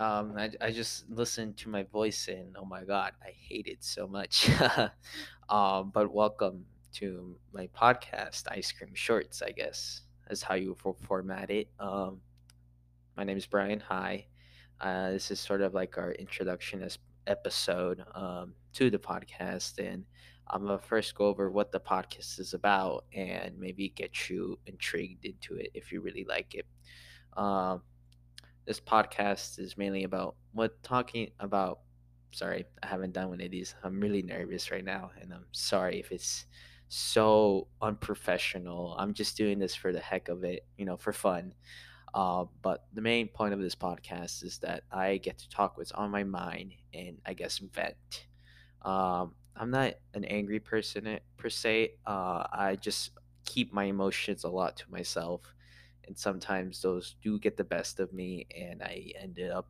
I just listened to my voice and oh my god, I hate it so much. But welcome to my podcast, Ice Cream Shorts, I guess. That's how you format it. My name is Brian. Hi. This is sort of like our introduction episode to the podcast, and I'm going to first go over what the podcast is about and maybe get you intrigued into it if you really like it. This podcast is mainly about Sorry, I haven't done one of these. I'm really nervous right now, and I'm sorry if it's so unprofessional. I'm just doing this for the heck of it, for fun. But the main point of this podcast is that I get to talk what's on my mind and I guess vent. I'm not an angry person per se. I just keep my emotions a lot to myself, and sometimes those do get the best of me and I ended up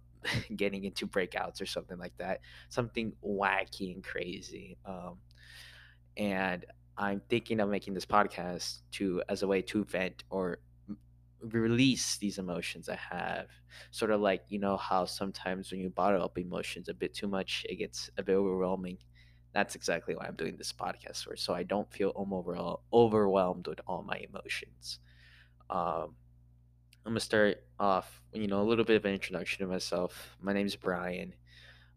getting into breakouts or something like that. Something wacky and crazy. And I'm thinking of making this podcast as a way to vent or release these emotions I have, sort of like how sometimes when you bottle up emotions a bit too much, it gets a bit overwhelming. That's exactly why I'm doing this podcast for, so I don't feel overwhelmed with all my emotions. I'm gonna start off a little bit of an introduction to myself. My name is Brian.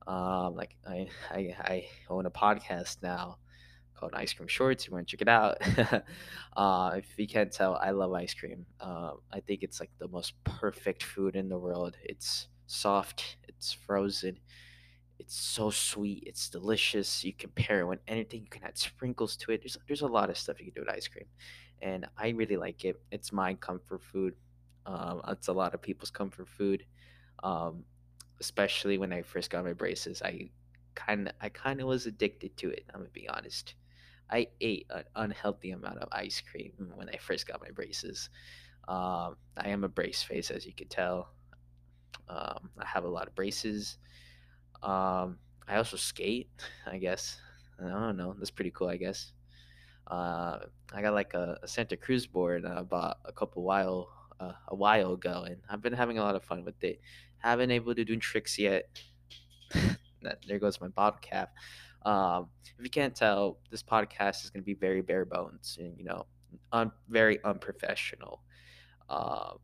I own a podcast now called Ice Cream Shorts. You want to check it out? If you can't tell, I love ice cream. I think it's like the most perfect food in the world. It's soft, it's frozen, it's so sweet, it's delicious. You can pair it with anything. You can add sprinkles to it. There's a lot of stuff you can do with ice cream, and I really like it. It's my comfort food. It's a lot of people's comfort food. Especially when I first got my braces, I kind of was addicted to it. I'm gonna be honest. I ate an unhealthy amount of ice cream when I first got my braces. I am a brace face, as you can tell. I have a lot of braces. I also skate, I guess. I don't know. That's pretty cool, I guess. I got like a Santa Cruz board I bought a while ago, and I've been having a lot of fun with it. Haven't able to do tricks yet. There goes my bottle cap. If you can't tell, this podcast is going to be very bare bones and very unprofessional. I'm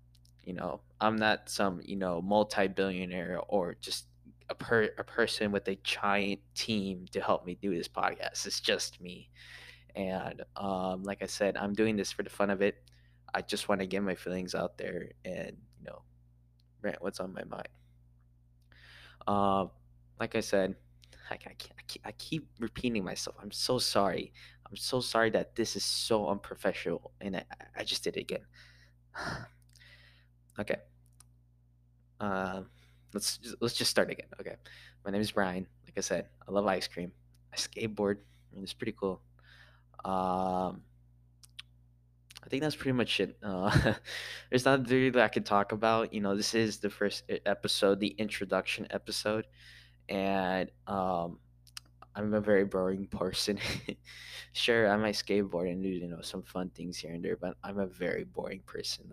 not some multi-billionaire or just a person with a giant team to help me do this podcast. It's just me, and like I said, I'm doing this for the fun of it. I just want to get my feelings out there and rant what's on my mind. Like I said, I keep repeating myself. I'm so sorry. I'm so sorry that this is so unprofessional, and I just did it again. Okay. Let's just start again. Okay. My name is Brian. Like I said, I love ice cream. I skateboard. It's pretty cool. I think that's pretty much it. There's not really that I could talk about. This is the first episode, the introduction episode. And I'm a very boring person. Sure, I might skateboard and do some fun things here and there, but I'm a very boring person.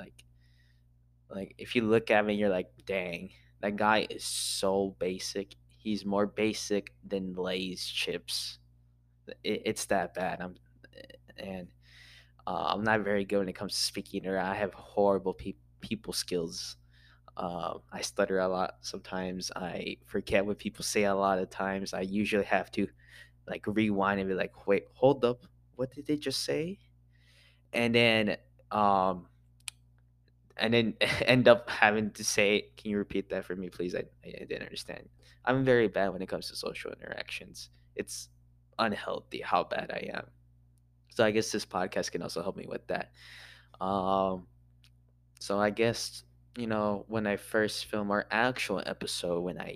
Like if you look at me, you're like, dang, that guy is so basic. He's more basic than Lay's chips. It's that bad. I'm not very good when it comes to speaking. I have horrible people skills. I stutter a lot sometimes. I forget what people say a lot of times. I usually have to rewind and be like, wait, hold up, what did they just say? And then end up having to say, can you repeat that for me, please? I didn't understand. I'm very bad when it comes to social interactions. It's unhealthy how bad I am. So I guess this podcast can also help me with that. So I guess when I first film our actual episode, when I,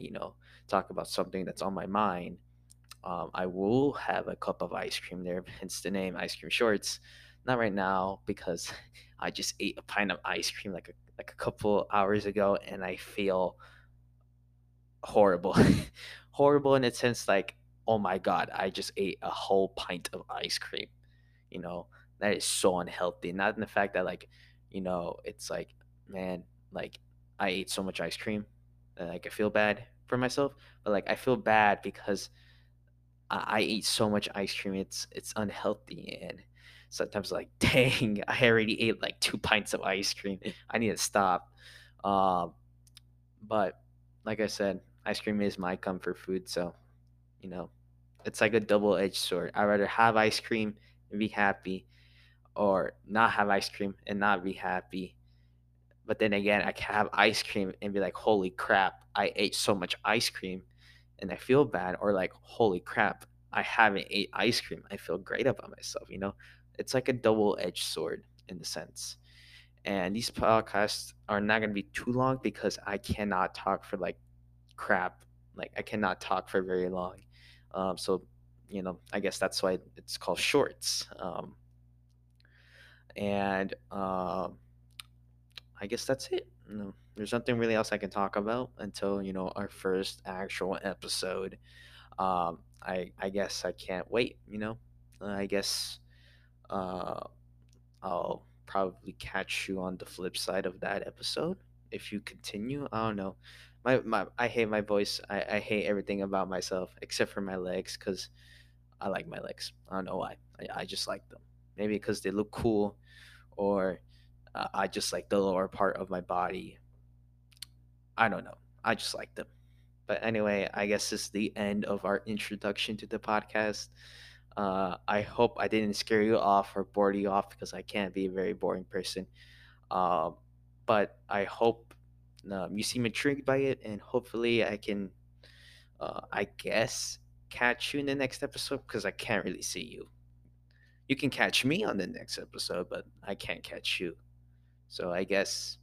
talk about something that's on my mind, I will have a cup of ice cream there, hence the name Ice Cream Shorts. Not right now, because I just ate a pint of ice cream like a couple hours ago, and I feel horrible. Horrible in a sense like, oh my god, I just ate a whole pint of ice cream. That is so unhealthy. Not in the fact that it's like, man, I ate so much ice cream. like I feel bad for myself, but like I feel bad because I eat so much ice cream. It's unhealthy, and sometimes like, dang, I already ate like 2 pints of ice cream. I need to stop. But like I said, ice cream is my comfort food, so you know, it's like a double-edged sword. I'd rather have ice cream and be happy, or not have ice cream and not be happy. But then again, I can have ice cream and be like, holy crap, I ate so much ice cream and I feel bad. Or like, holy crap, I haven't ate ice cream, I feel great about myself, you know? It's like a double-edged sword in the sense. And these podcasts are not going to be too long because I cannot talk for like crap. Like I cannot talk for very long. So, you know, I guess that's why it's called shorts. I guess that's it. No, there's nothing really else I can talk about until, you know, our first actual episode. I guess I can't wait, you know. I guess I'll probably catch you on the flip side of that episode if you continue. I don't know. I hate my voice. I hate everything about myself except for my legs, because I like my legs. I don't know why. I just like them. Maybe because they look cool, or I just like the lower part of my body. I don't know. I just like them. But anyway, I guess this is the end of our introduction to the podcast. I hope I didn't scare you off or bore you off, because I can't be a very boring person. But I hope you seem intrigued by it, and hopefully I can, I guess, catch you in the next episode, because I can't really see you. You can catch me on the next episode, but I can't catch you. So I guess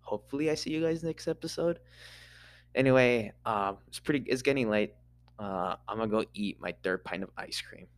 hopefully I see you guys next episode. Anyway, it's getting late. I'm gonna go eat my 3rd pint of ice cream.